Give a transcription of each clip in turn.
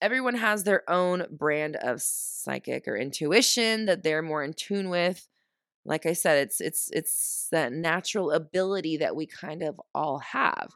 everyone has their own brand of psychic or intuition that they're more in tune with. Like I said, it's that natural ability that we kind of all have.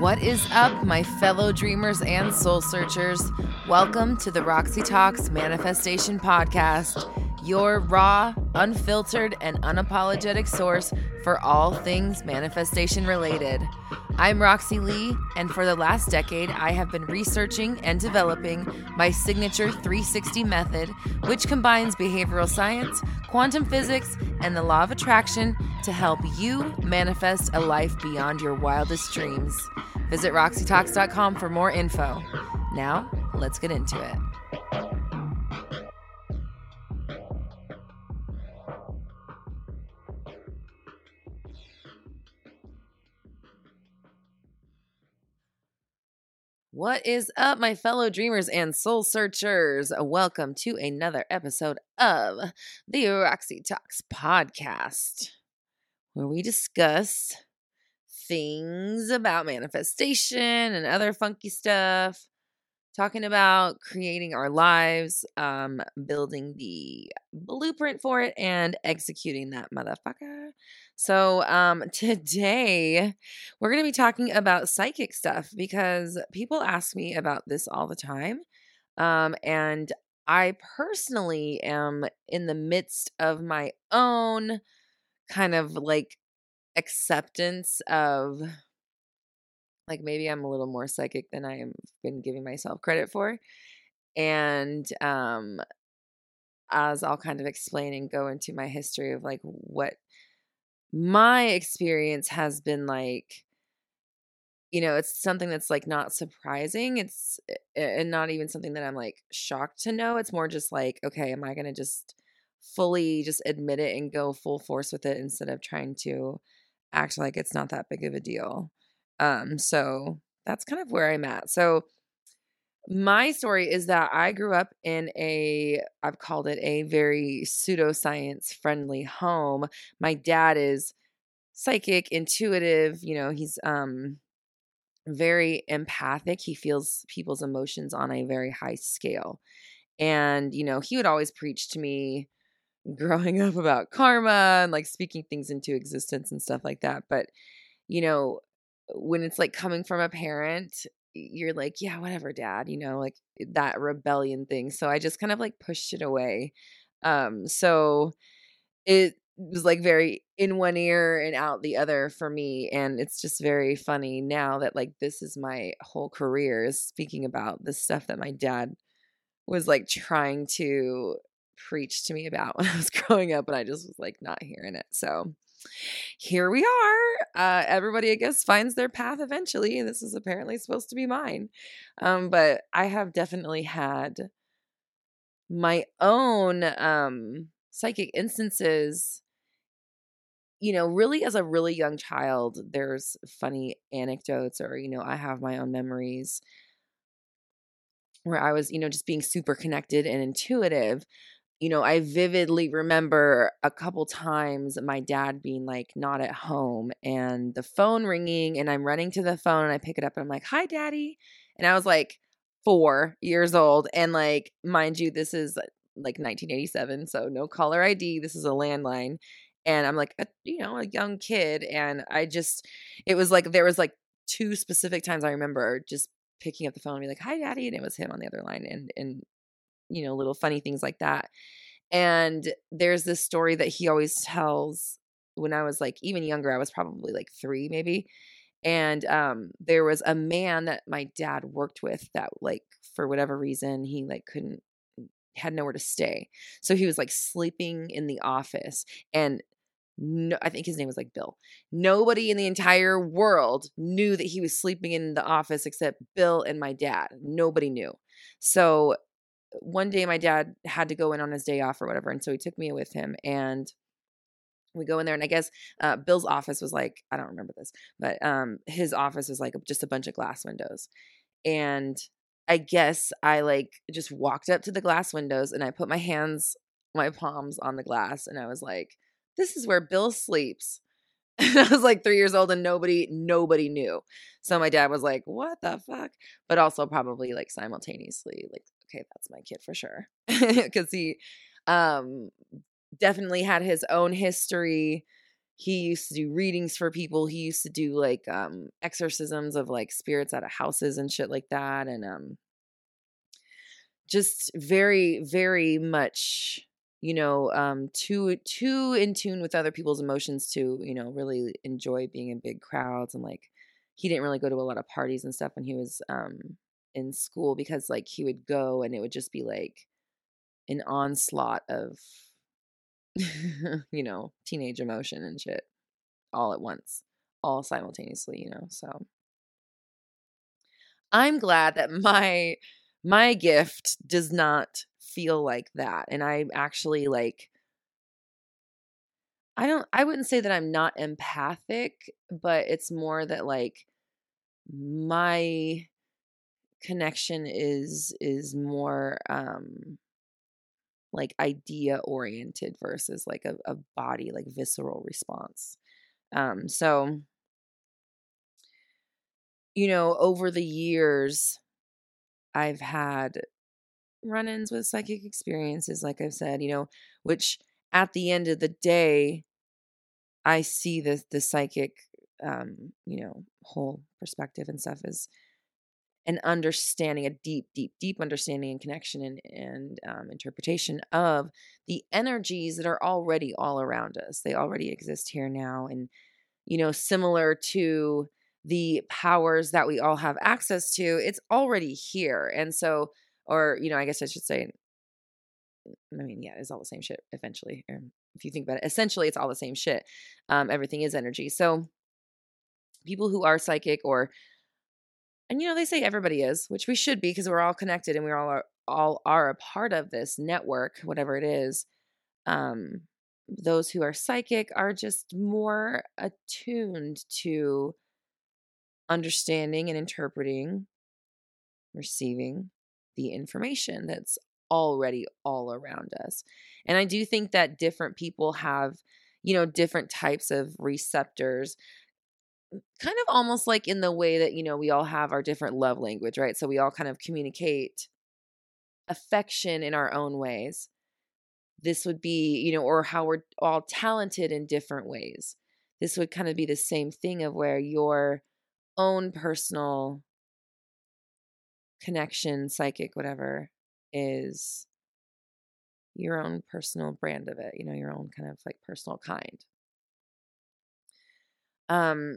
What is up, my fellow dreamers and soul searchers? Welcome to the Roxy Talks Manifestation Podcast, your raw, unfiltered, and unapologetic source for all things manifestation related. I'm Roxy Lee, and for the last decade, I have been researching and developing my signature 360 method, which combines behavioral science, quantum physics, and the law of attraction to help you manifest a life beyond your wildest dreams. Visit RoxyTalks.com for more info. Now, let's get into it. What is up, my fellow dreamers and soul searchers? Welcome to another episode of the Roxy Talks Podcast, where we discuss things about manifestation and other funky stuff, talking about creating our lives, building the blueprint for it, and executing that motherfucker. So today we're going to be talking about psychic stuff because people ask me about this all the time. And I personally am in the midst of my own kind of like acceptance of like maybe I'm a little more psychic than I've been giving myself credit for. And as I'll kind of explain and go into my history of like what my experience has been like, you know, it's something that's like not surprising. It's and not even something that I'm like shocked to know. It's more just like, okay, am I going to just fully just admit it and go full force with it instead of trying to act like it's not that big of a deal? So that's kind of where I'm at. So my story is that I grew up in I've called it a very pseudoscience friendly home. My dad is psychic, intuitive, you know, he's very empathic. He feels people's emotions on a very high scale. And, you know, he would always preach to me growing up about karma and like speaking things into existence and stuff like that. But, you know, when it's like coming from a parent, you're like, yeah, whatever, dad, you know, like that rebellion thing. So I just kind of like pushed it away. So it was like very in one ear and out the other for me. And it's just very funny now that like this is my whole career is speaking about this stuff that my dad was like trying to preach to me about when I was growing up, and I just was like not hearing it. So here we are. Everybody, I guess, finds their path eventually. And this is apparently supposed to be mine. But I have definitely had my own psychic instances, you know, really as a really young child. There's funny anecdotes or, you know, I have my own memories where I was, you know, just being super connected and intuitive. You know, I vividly remember a couple times my dad being like not at home and the phone ringing, and I'm running to the phone and I pick it up and I'm like, hi, daddy. And I was like 4 years old. And like, mind you, this is like 1987. So no caller ID. This is a landline. And I'm like, a young kid. And it was like, there was like two specific times I remember just picking up the phone and be like, hi, daddy. And it was him on the other line. And you know, little funny things like that. And there's this story that he always tells when I was like even younger. I was probably like 3 maybe. And there was a man that my dad worked with that like for whatever reason he like had nowhere to stay. So he was like sleeping in the office, and no, I think his name was like Bill. Nobody in the entire world knew that he was sleeping in the office except Bill and my dad. Nobody knew. So one day my dad had to go in on his day off or whatever. And so he took me with him, and we go in there, and I guess Bill's office was like, I don't remember this, but his office was like just a bunch of glass windows. And I guess I like just walked up to the glass windows and I put my hands my palms on the glass, and I was like, this is where Bill sleeps. And I was like 3 years old, and nobody knew. So my dad was like, what the fuck? But also probably like simultaneously like, okay, that's my kid for sure. Because he definitely had his own history. He used to do readings for people. He used to do like exorcisms of like spirits out of houses and shit like that. And just very, very much, you know, too in tune with other people's emotions to, you know, really enjoy being in big crowds. And like, he didn't really go to a lot of parties and stuff when he was in school, because like he would go and it would just be like an onslaught of, you know, teenage emotion and shit all at once, all simultaneously, you know. So I'm glad that my gift does not feel like that. And I'm actually like, I wouldn't say that I'm not empathic, but it's more that like my connection is more, like idea oriented versus like a body, like visceral response. So, you know, over the years, I've had run-ins with psychic experiences, like I've said, you know, which at the end of the day, I see the psychic, you know, whole perspective and stuff is an understanding, a deep, deep, deep understanding and connection and interpretation of the energies that are already all around us. They already exist here now. And, you know, similar to the powers that we all have access to, it's already here. And so, or, you know, I guess I should say, I mean, yeah, it's all the same shit eventually. Or if you think about it, essentially it's all the same shit. Everything is energy. So people who are psychic and, you know, they say everybody is, which we should be, because we're all connected and we all are a part of this network, whatever it is. Those who are psychic are just more attuned to understanding and interpreting, receiving the information that's already all around us. And I do think that different people have, you know, different types of receptors, kind of almost like in the way that, you know, we all have our different love language, right? So we all kind of communicate affection in our own ways. This would be, you know, or how we're all talented in different ways. This would kind of be the same thing of where your own personal connection, psychic, whatever, is your own personal brand of it, you know, your own kind of like personal kind.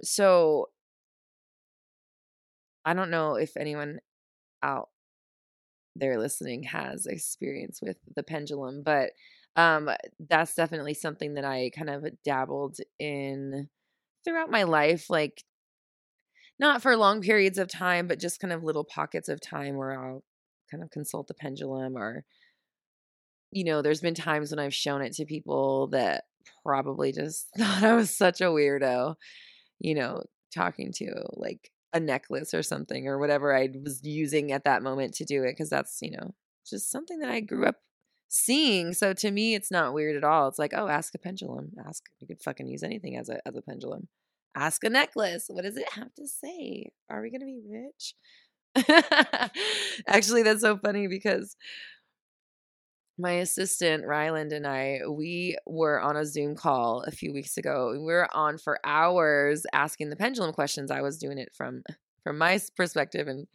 So I don't know if anyone out there listening has experience with the pendulum, but, that's definitely something that I kind of dabbled in throughout my life. Like not for long periods of time, but just kind of little pockets of time where I'll kind of consult the pendulum, or, you know, there's been times when I've shown it to people that probably just thought I was such a weirdo, you know, talking to like a necklace or something or whatever I was using at that moment to do it. Cause that's, you know, just something that I grew up seeing. So to me, it's not weird at all. It's like, oh, ask a pendulum. You could fucking use anything as a pendulum. Ask a necklace. What does it have to say? Are we going to be rich? Actually, that's so funny because my assistant, Ryland, and I, we were on a Zoom call a few weeks ago, and we were on for hours asking the pendulum questions. I was doing it from my perspective, and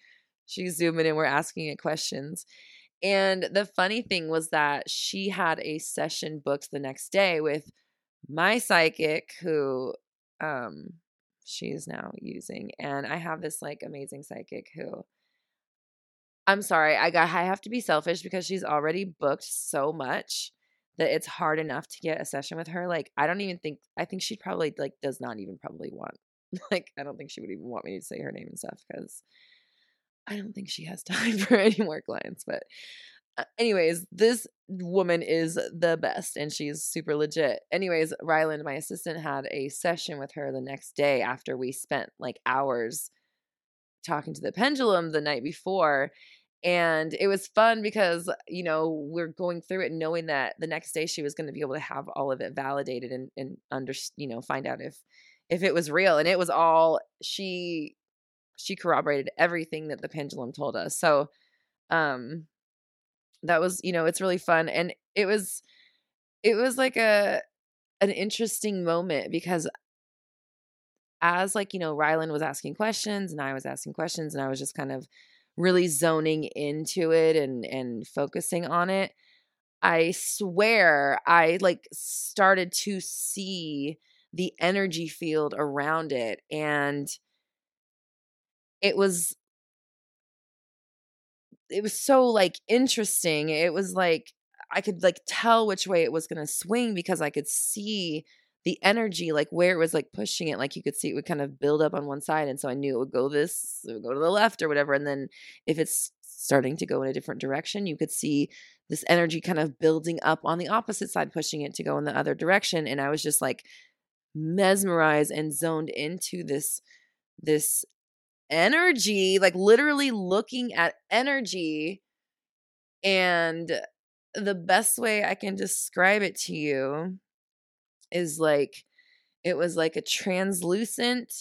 she's zooming in. We're asking it questions. And the funny thing was that she had a session booked the next day with my psychic, who she is now using. And I have this like amazing psychic who, I'm sorry, I have to be selfish because she's already booked so much that it's hard enough to get a session with her. Like, I think she probably like does not even probably want, like, I don't think she would even want me to say her name and stuff because I don't think she has time for any more clients. But anyways, this woman is the best and she's super legit. Anyways, Ryland, my assistant, had a session with her the next day after we spent like hours talking to the pendulum the night before. And it was fun because, you know, we're going through it knowing that the next day she was going to be able to have all of it validated and under, you know, find out if it was real. And it was all, she corroborated everything that the pendulum told us. So, that was, you know, it's really fun. And it was like an interesting moment because as like, you know, Ryland was asking questions and I was asking questions and I was just kind of really zoning into it and focusing on it. I swear I like started to see the energy field around it. And it was so like interesting. It was like, I could like tell which way it was going to swing because I could see the energy, like where it was like pushing it, like you could see it would kind of build up on one side. And so I knew it would go to the left or whatever. And then if it's starting to go in a different direction, you could see this energy kind of building up on the opposite side, pushing it to go in the other direction. And I was just like mesmerized and zoned into this energy, like literally looking at energy. And the best way I can describe it to you is like, it was like a translucent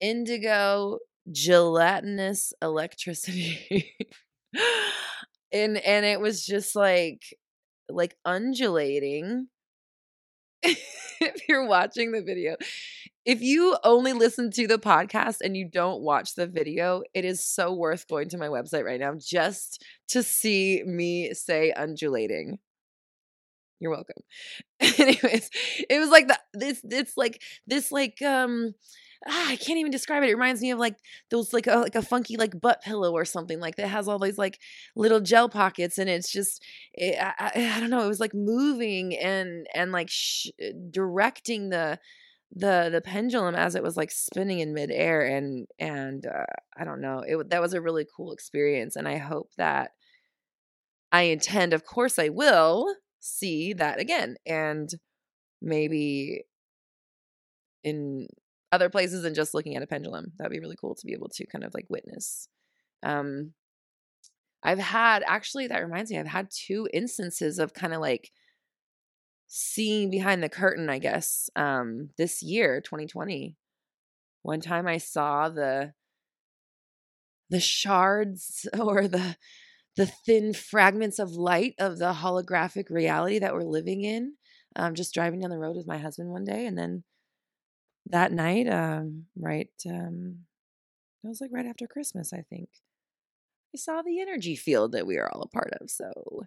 indigo gelatinous electricity. and it was just like undulating. If you're watching the video, if you only listen to the podcast and you don't watch the video, it is so worth going to my website right now just to see me say undulating. You're welcome. Anyways, it was like I can't even describe it. It reminds me of like those like a funky like butt pillow or something like that has all these like little gel pockets, and it's just I don't know. It was like moving and like directing the pendulum as it was like spinning in midair, and I don't know. That was a really cool experience, and I hope that I intend. Of course, I will. See that again, and maybe in other places than just looking at a pendulum. That'd be really cool to be able to kind of like witness. I've had 2 instances of kind of like seeing behind the curtain, I guess. This year, 2020, one time I saw the shards or the thin fragments of light of the holographic reality that we're living in. Just driving down the road with my husband one day. And then that night, it was like right after Christmas, I think, I saw the energy field that we are all a part of. So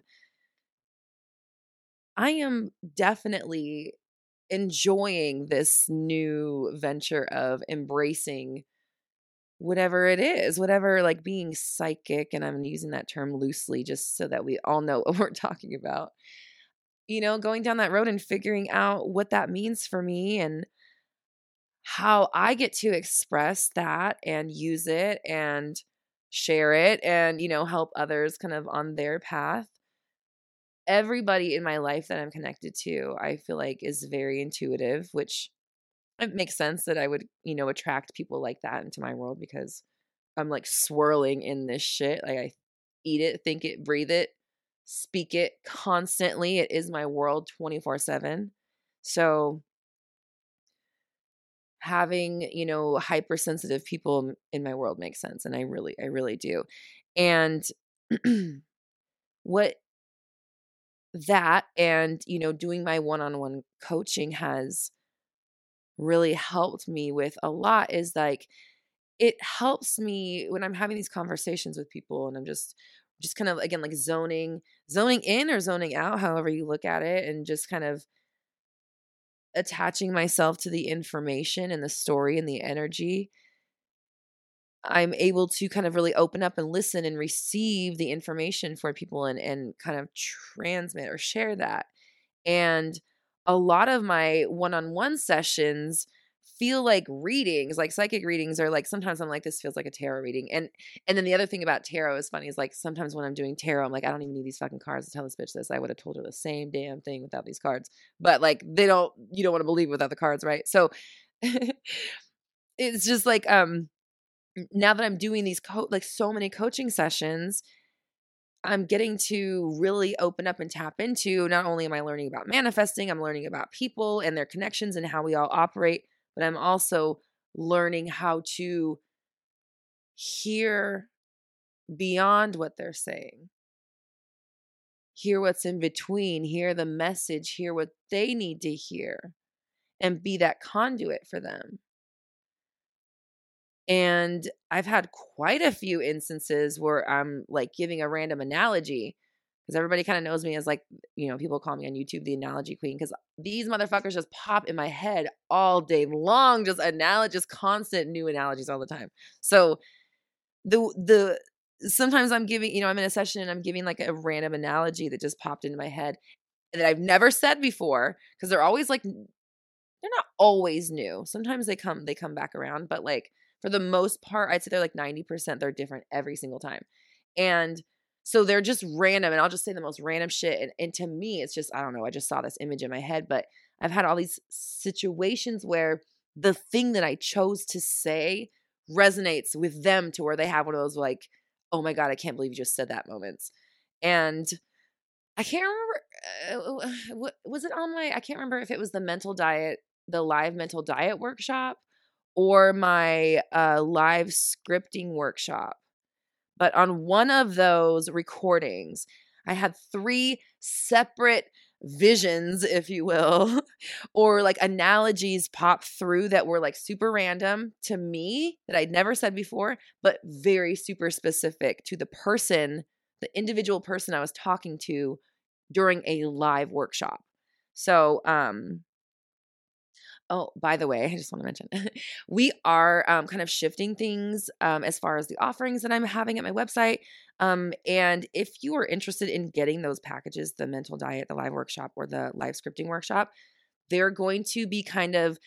I am definitely enjoying this new venture of embracing whatever it is, whatever like being psychic. And I'm using that term loosely just so that we all know what we're talking about, you know, going down that road and figuring out what that means for me and how I get to express that and use it and share it and, you know, help others kind of on their path. Everybody in my life that I'm connected to, I feel like is very intuitive, which it makes sense that I would, you know, attract people like that into my world because I'm like swirling in this shit. Like I eat it, think it, breathe it, speak it constantly. It is my world 24/7. So having, you know, hypersensitive people in my world makes sense. And I really do. And what that and, you know, doing my one-on-one coaching has really helped me with a lot is like, it helps me when I'm having these conversations with people and I'm just kind of, again, like zoning in or zoning out, however you look at it, and just kind of attaching myself to the information and the story and the energy. I'm able to kind of really open up and listen and receive the information for people and kind of transmit or share that. And a lot of my one-on-one sessions feel like readings, like psychic readings, or like sometimes I'm like, this feels like a tarot reading. And then the other thing about tarot is funny is like sometimes when I'm doing tarot, I'm like, I don't even need these fucking cards to tell this bitch this. I would have told her the same damn thing without these cards. But like you don't want to believe without the cards, right? So it's just like now that I'm doing these like so many coaching sessions, I'm getting to really open up and tap into, not only am I learning about manifesting, I'm learning about people and their connections and how we all operate, but I'm also learning how to hear beyond what they're saying, hear what's in between, hear the message, hear what they need to hear, and be that conduit for them. And I've had quite a few instances where I'm like giving a random analogy, because everybody kind of knows me as like, you know, people call me on YouTube the analogy queen, because these motherfuckers just pop in my head all day long, just constant new analogies all the time. So sometimes I'm giving, you know, I'm in a session and I'm giving like a random analogy that just popped into my head that I've never said before, because they're always like, they're not always new. Sometimes they come back around, but like, for the most part, I'd say they're like 90%. They're different every single time. And so they're just random, and I'll just say the most random shit. And to me, it's just, I don't know, I just saw this image in my head, but I've had all these situations where the thing that I chose to say resonates with them to where they have one of those like, oh my God, I can't believe you just said that moments. And I can't remember, was it on I can't remember if it was the live mental diet workshop, or my live scripting workshop. But on one of those recordings, I had three separate visions, if you will, or like analogies pop through that were like super random to me that I'd never said before, but very super specific to the individual person I was talking to during a live workshop. So, oh, by the way, I just want to mention, we are kind of shifting things as far as the offerings that I'm having at my website. And if you are interested in getting those packages, the mental diet, the live workshop, or the live scripting workshop, they're going to be kind of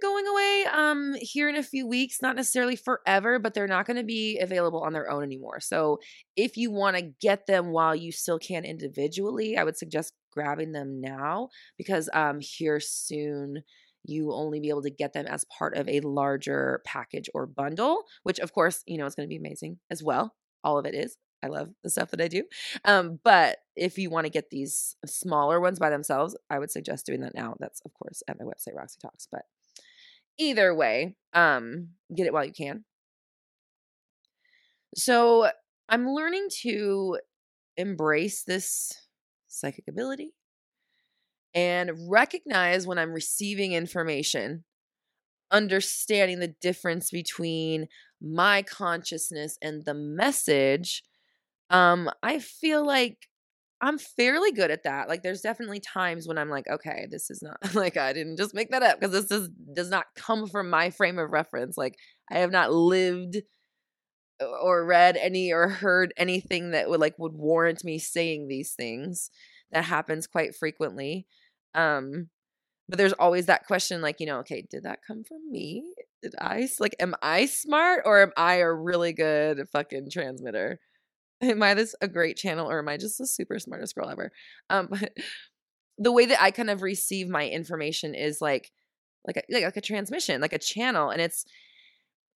going away here in a few weeks, not necessarily forever, but they're not going to be available on their own anymore. So if you want to get them while you still can individually, I would suggest grabbing them now, because here soon you will only be able to get them as part of a larger package or bundle, which of course, you know, is going to be amazing as well. All of it is. I love the stuff that I do. But if you want to get these smaller ones by themselves, I would suggest doing that now. That's of course at my website, Roxy Talks, but either way, get it while you can. So I'm learning to embrace this psychic ability and recognize when I'm receiving information, understanding the difference between my consciousness and the message. I feel like I'm fairly good at that. Like there's definitely times when I'm like, okay, this is not like, I didn't just make that up, because this does not come from my frame of reference. Like I have not lived or read any or heard anything that would warrant me saying these things. That happens quite frequently. But there's always that question, like, you know, okay, did that come from me? Am I smart, or am I a really good fucking transmitter? Am I a great channel, or am I just the super smartest girl ever? But the way that I kind of receive my information is like a transmission, like a channel. And it's,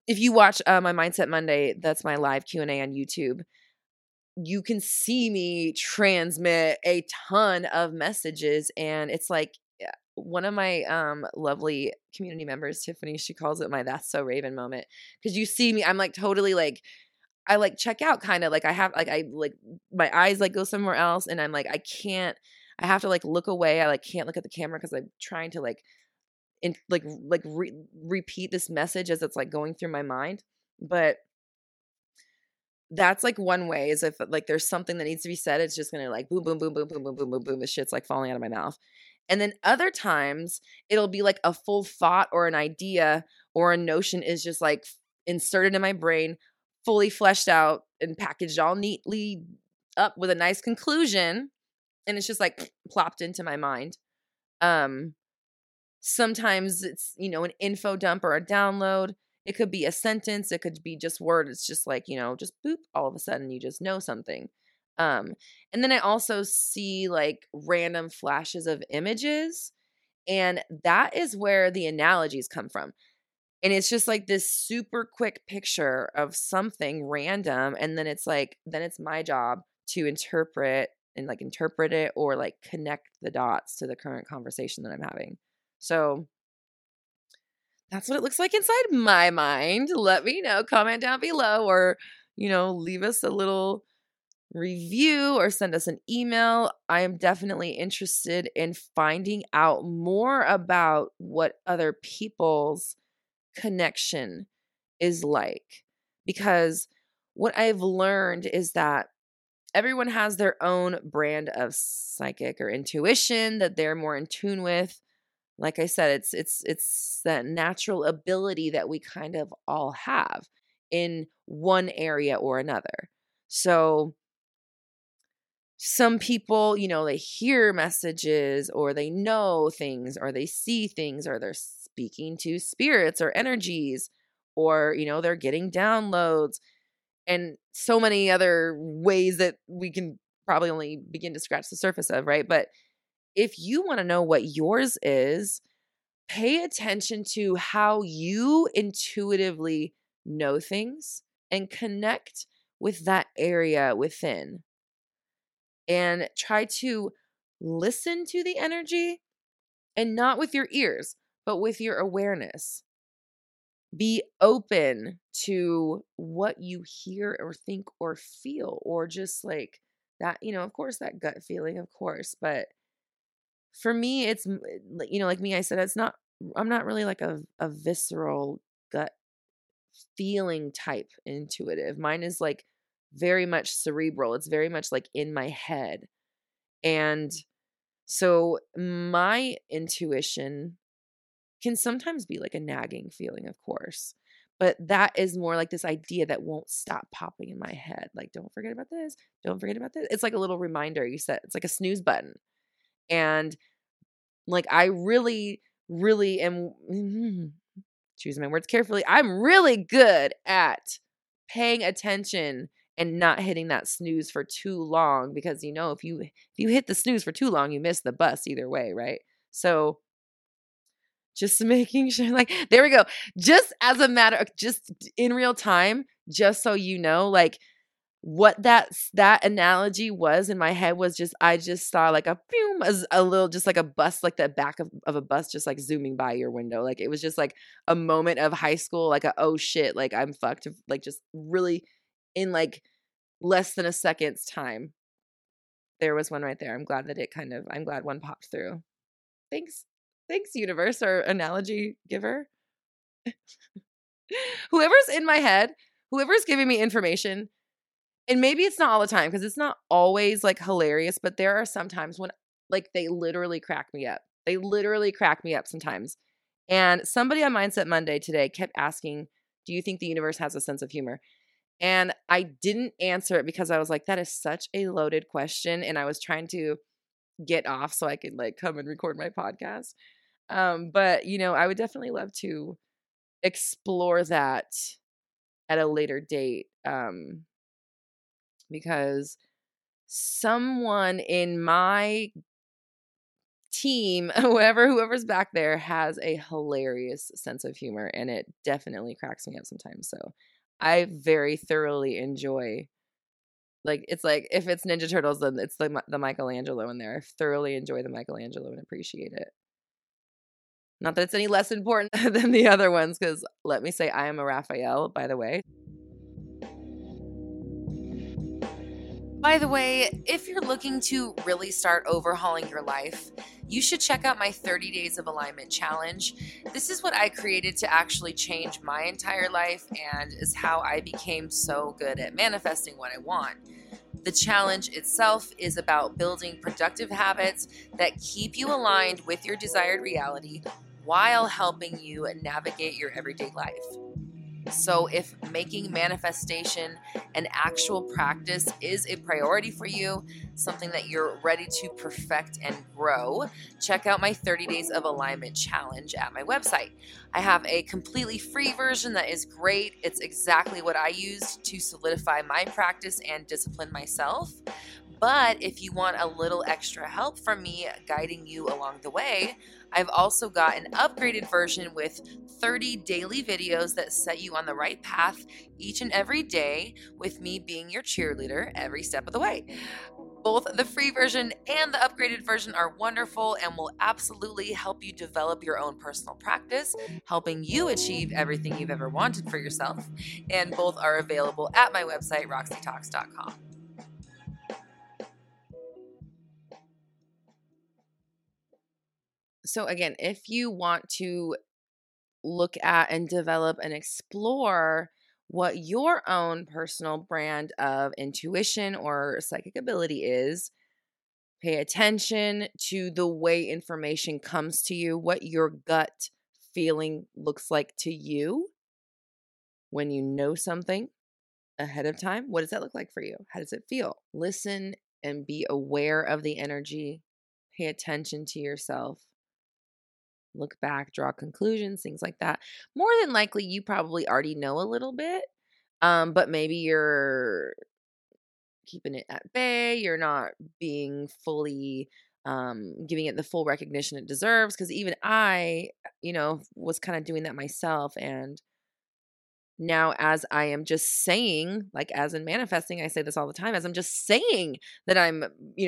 if you watch my Mindset Monday, that's my live Q&A on YouTube, you can see me transmit a ton of messages. And it's like one of my lovely community members, Tiffany, she calls it my That's So Raven moment. Because you see me, I'm like totally like, I like check out kind of like I have like I like my eyes like go somewhere else, and I'm like I have to like look away. I like can't look at the camera because I'm trying to repeat this message as it's like going through my mind. But that's like one way is if like there's something that needs to be said, it's just gonna like boom boom boom boom boom boom boom boom boom. The shit's like falling out of my mouth. And then other times it'll be like a full thought or an idea or a notion is just like inserted in my brain, fully fleshed out and packaged all neatly up with a nice conclusion. And it's just like plopped into my mind. Sometimes it's, you know, an info dump or a download. It could be a sentence. It could be just word. It's just like, you know, just boop, all of a sudden you just know something. And then I also see like random flashes of images. And that is where the analogies come from. And it's just like this super quick picture of something random. And then it's like, then it's my job to interpret and like interpret it or like connect the dots to the current conversation that I'm having. So that's what it looks like inside my mind. Let me know, comment down below, or, you know, leave us a little review or send us an email. I am definitely interested in finding out more about what other people's connection is like, because what I've learned is that everyone has their own brand of psychic or intuition that they're more in tune with. Like I said, it's that natural ability that we kind of all have in one area or another. So some people, you know, they hear messages or they know things or they see things or they're speaking to spirits or energies or, you know, they're getting downloads and so many other ways that we can probably only begin to scratch the surface of, right? But if you want to know what yours is, pay attention to how you intuitively know things and connect with that area within. And try to listen to the energy, and not with your ears, but with your awareness. Be open to what you hear or think or feel, or just like that, you know, of course, that gut feeling, of course. But for me, it's, you know, like me, I said, it's not, I'm not really like a visceral gut feeling type intuitive. Mine is like very much cerebral. It's very much like in my head. And so my intuition can sometimes be like a nagging feeling, of course, but that is more like this idea that won't stop popping in my head. Like, don't forget about this. Don't forget about this. It's like a little reminder you set. It's like a snooze button. And like, I really, really am choosing my words carefully. I'm really good at paying attention and not hitting that snooze for too long, because, you know, if you hit the snooze for too long, you miss the bus either way, right? So just making sure, like, there we go. Just as a matter of, just in real time, just so you know, like what that analogy was in my head was just, I just saw like a boom, a little, just like a bus, like the back of a bus, just like zooming by your window. Like it was just like a moment of high school, like a, oh shit, like I'm fucked, like just really, in like less than a second's time. There was one right there. I'm glad that it kind of, I'm glad one popped through. Thanks universe or analogy giver. Whoever's in my head, whoever's giving me information, and maybe it's not all the time because it's not always like hilarious, but there are some times when like they literally crack me up. They literally crack me up sometimes. And somebody on Mindset Monday today kept asking, do you think the universe has a sense of humor? And I didn't answer it because I was like, that is such a loaded question. And I was trying to get off so I could like come and record my podcast. But, you know, I would definitely love to explore that at a later date, because someone in my team, whoever's back there, has a hilarious sense of humor. And it definitely cracks me up sometimes. So I very thoroughly enjoy, like if it's Ninja Turtles, then it's the Michelangelo in there. I thoroughly enjoy the Michelangelo and appreciate it. Not that it's any less important than the other ones, because let me say I am a Raphael, by the way. By the way, if you're looking to really start overhauling your life, you should check out my 30 Days of Alignment Challenge. This is what I created to actually change my entire life and is how I became so good at manifesting what I want. The challenge itself is about building productive habits that keep you aligned with your desired reality while helping you navigate your everyday life. So if making manifestation an actual practice is a priority for you, something that you're ready to perfect and grow, check out my 30 Days of Alignment Challenge at my website. I have a completely free version that is great. It's exactly what I used to solidify my practice and discipline myself. But if you want a little extra help from me guiding you along the way, I've also got an upgraded version with 30 daily videos that set you on the right path each and every day, with me being your cheerleader every step of the way. Both the free version and the upgraded version are wonderful and will absolutely help you develop your own personal practice, helping you achieve everything you've ever wanted for yourself. And both are available at my website, RoxyTalks.com. So again, if you want to look at and develop and explore what your own personal brand of intuition or psychic ability is, pay attention to the way information comes to you, what your gut feeling looks like to you when you know something ahead of time. What does that look like for you? How does it feel? Listen and be aware of the energy. Pay attention to yourself. Look back, draw conclusions, things like that. More than likely, you probably already know a little bit, but maybe you're keeping it at bay. You're not being fully giving it the full recognition it deserves, because even I, was kind of doing that myself. And now as I am just saying, like as in manifesting, I say this all the time, as I'm just saying that I'm,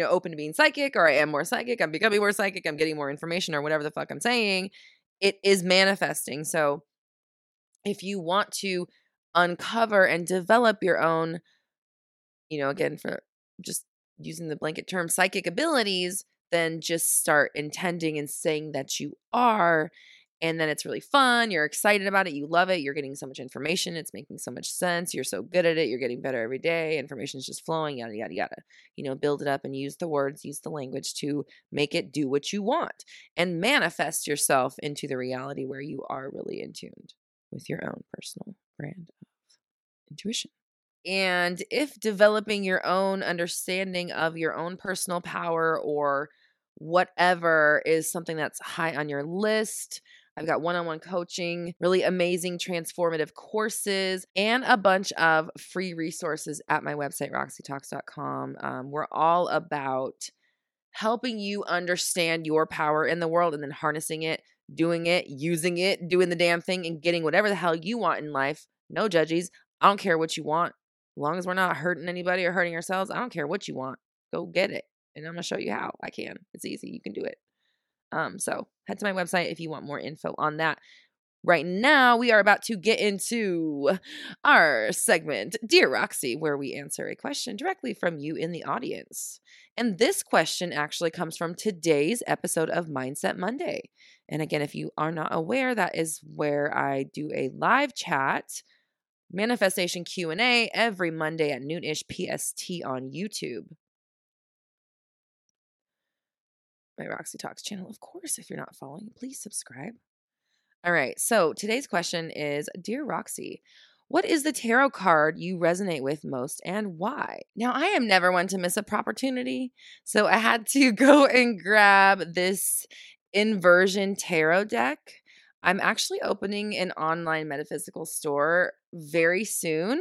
open to being psychic, or I am more psychic, I'm becoming more psychic, I'm getting more information, or whatever the fuck I'm saying, it is manifesting. So if you want to uncover and develop your own, again, for just using the blanket term, psychic abilities, then just start intending and saying that you are. And then it's really fun. You're excited about it. You love it. You're getting so much information. It's making so much sense. You're so good at it. You're getting better every day. Information is just flowing, yada, yada, yada. Build it up and use the words, use the language to make it do what you want and manifest yourself into the reality where you are really in tune with your own personal brand of intuition. And if developing your own understanding of your own personal power or whatever is something that's high on your list, I've got one-on-one coaching, really amazing transformative courses, and a bunch of free resources at my website, RoxyTalks.com. We're all about helping you understand your power in the world and then harnessing it, doing it, using it, doing the damn thing, and getting whatever the hell you want in life. No judgies. I don't care what you want. As long as we're not hurting anybody or hurting ourselves, I don't care what you want. Go get it. And I'm going to show you how I can. It's easy. You can do it. So head to my website if you want more info on that. Right now, we are about to get into our segment, Dear Roxy, where we answer a question directly from you in the audience. And this question actually comes from today's episode of Mindset Monday. And again, if you are not aware, that is where I do a live chat manifestation Q&A every Monday at noon-ish PST on YouTube. My Roxy Talks channel, of course. If you're not following, please subscribe. All right. So today's question is, Dear Roxy, what is the tarot card you resonate with most and why? Now, I am never one to miss a proper opportunity, so I had to go and grab this Inversion Tarot deck. I'm actually opening an online metaphysical store very soon.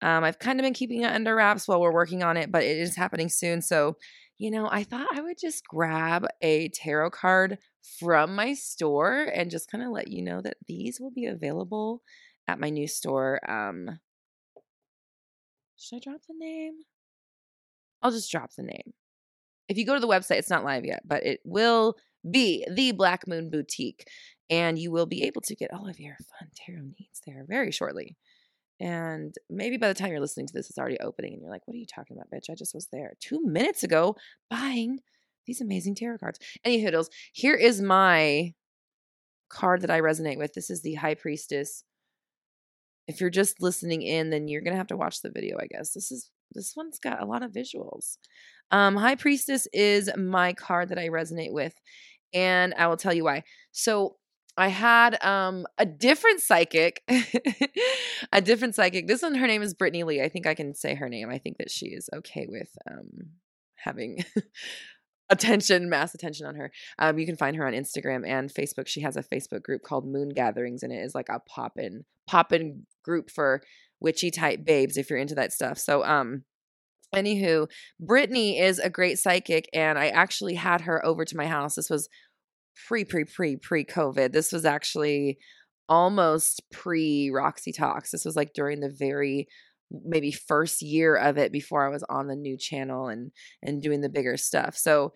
I've kind of been keeping it under wraps while we're working on it, but it is happening soon. So I thought I would just grab a tarot card from my store and just kind of let you know that these will be available at my new store. Should I drop the name? I'll just drop the name. If you go to the website, it's not live yet, but it will be the Black Moon Boutique, and you will be able to get all of your fun tarot needs there very shortly. And maybe by the time you're listening to this, it's already opening and you're like, what are you talking about, bitch? I just was there 2 minutes ago buying these amazing tarot cards. Any hoodles, here is my card that I resonate with. This is the High Priestess. If you're just listening in, then you're going to have to watch the video, I guess. This one's got a lot of visuals. High Priestess is my card that I resonate with, and I will tell you why. So I had a different psychic. This one, her name is Brittany Lee. I think I can say her name. I think that she is okay with having mass attention on her. You can find her on Instagram and Facebook. She has a Facebook group called Moon Gatherings, and it is like a pop-in group for witchy type babes if you're into that stuff. So, anywho, Brittany is a great psychic, and I actually had her over to my house. This was pre-COVID. This was actually almost pre-Roxy Talks. This was like during the very maybe first year of it before I was on the new channel and doing the bigger stuff. So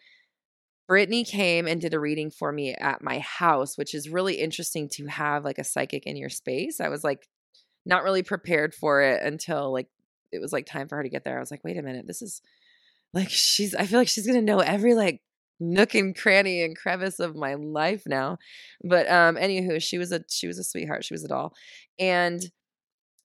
Brittany came and did a reading for me at my house, which is really interesting to have like a psychic in your space. I was like not really prepared for it until like it was like time for her to get there. I was like, wait a minute, this is like I feel like she's going to know every like nook and cranny and crevice of my life now. But anywho, she was a sweetheart. She was a doll. And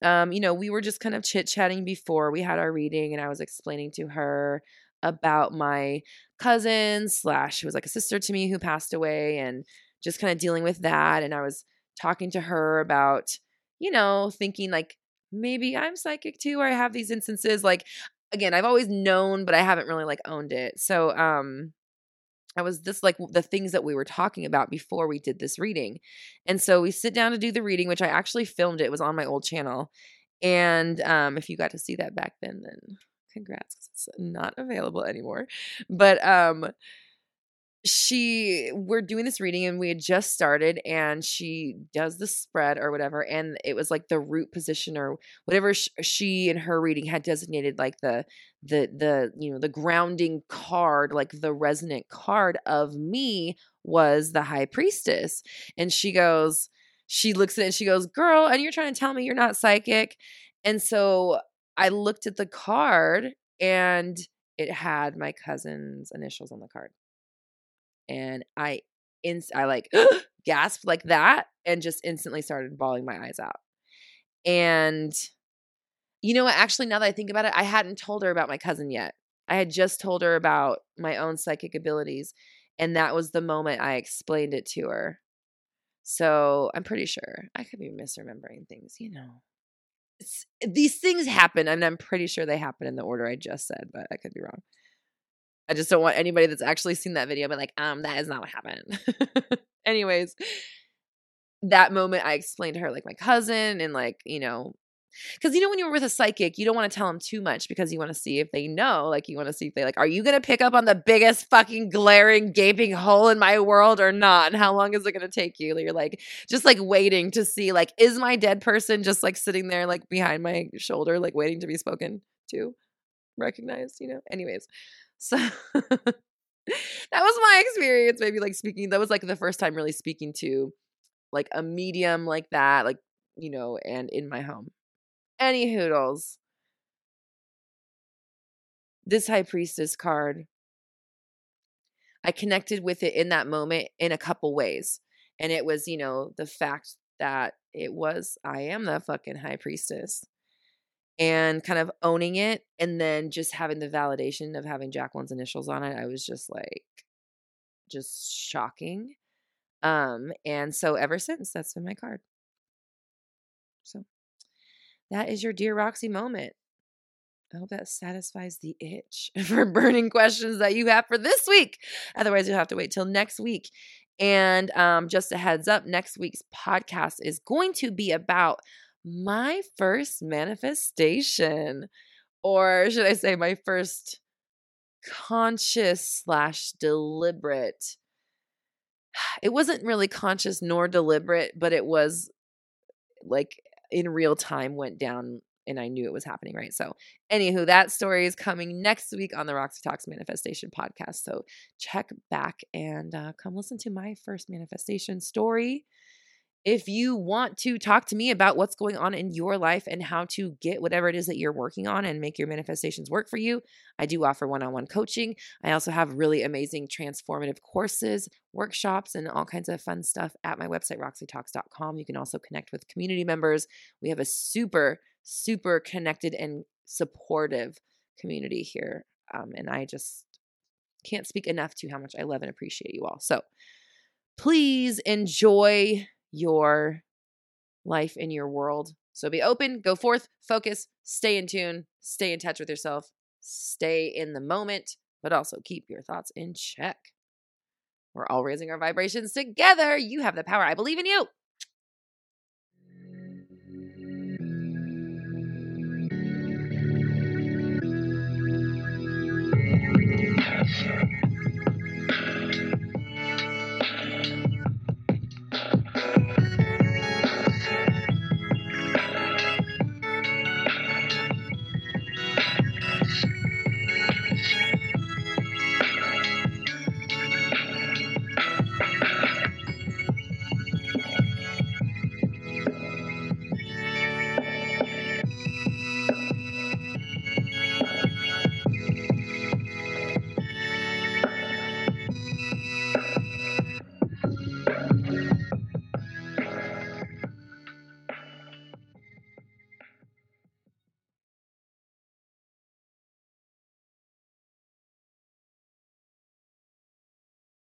you know, we were just kind of chit-chatting before we had our reading, and I was explaining to her about my cousin / she was like a sister to me who passed away, and just kind of dealing with that. And I was talking to her about, you know, thinking like, maybe I'm psychic too, or I have these instances. Like, again, I've always known, but I haven't really like owned it. So I was just like the things that we were talking about before we did this reading. And so we sit down to do the reading, which I actually filmed. It was on my old channel. And if you got to see that back then congrats, 'cause it's not available anymore. But we're doing this reading, and we had just started, and she does the spread or whatever. And it was like the root position or whatever she in her reading had designated, like the, you know, the grounding card, like the resonant card of me was the High Priestess. And she looks at it and she goes, girl, and you're trying to tell me you're not psychic. And so I looked at the card, and it had my cousin's initials on the card. And I like gasped like that and just instantly started bawling my eyes out. And you know what? Actually, now that I think about it, I hadn't told her about my cousin yet. I had just told her about my own psychic abilities. And that was the moment I explained it to her. So I'm pretty sure I could be misremembering things, you know. These things happen, and I'm pretty sure they happen in the order I just said, but I could be wrong. I just don't want anybody that's actually seen that video, but like, that is not what happened. Anyways, that moment I explained to her like my cousin and like, you know, because you know when you're with a psychic, you don't want to tell them too much because you want to see if they know. Like you want to see if they like, are you going to pick up on the biggest fucking glaring gaping hole in my world or not? And how long is it going to take you? You're like just like waiting to see like, is my dead person just like sitting there like behind my shoulder like waiting to be spoken to, recognized, you know? Anyways, so that was my experience maybe like speaking. That was like the first time really speaking to like a medium like that, like, you know, and in my home. Any hoodles. This High Priestess card, I connected with it in that moment in a couple ways. And it was, you know, the fact that I am the fucking High Priestess and kind of owning it. And then just having the validation of having Jacqueline's initials on it. I was just like, just shocking. And so ever since, that's been my card. So. That is your Dear Roxy moment. I hope that satisfies the itch for burning questions that you have for this week. Otherwise, you'll have to wait till next week. And just a heads up, next week's podcast is going to be about my first manifestation, or should I say my first conscious / deliberate. It wasn't really conscious nor deliberate, but it was like in real time went down and I knew it was happening, right? So anywho, that story is coming next week on the Roxy Talks Manifestation Podcast. So check back and come listen to my first manifestation story. If you want to talk to me about what's going on in your life and how to get whatever it is that you're working on and make your manifestations work for you, I do offer one-on-one coaching. I also have really amazing transformative courses, workshops, and all kinds of fun stuff at my website, RoxyTalks.com. You can also connect with community members. We have a super, super connected and supportive community here. And I just can't speak enough to how much I love and appreciate you all. So please enjoy your life in your world. So be open, go forth, focus, stay in tune, stay in touch with yourself, stay in the moment, but also keep your thoughts in check. We're all raising our vibrations together. You have the power. I believe in you.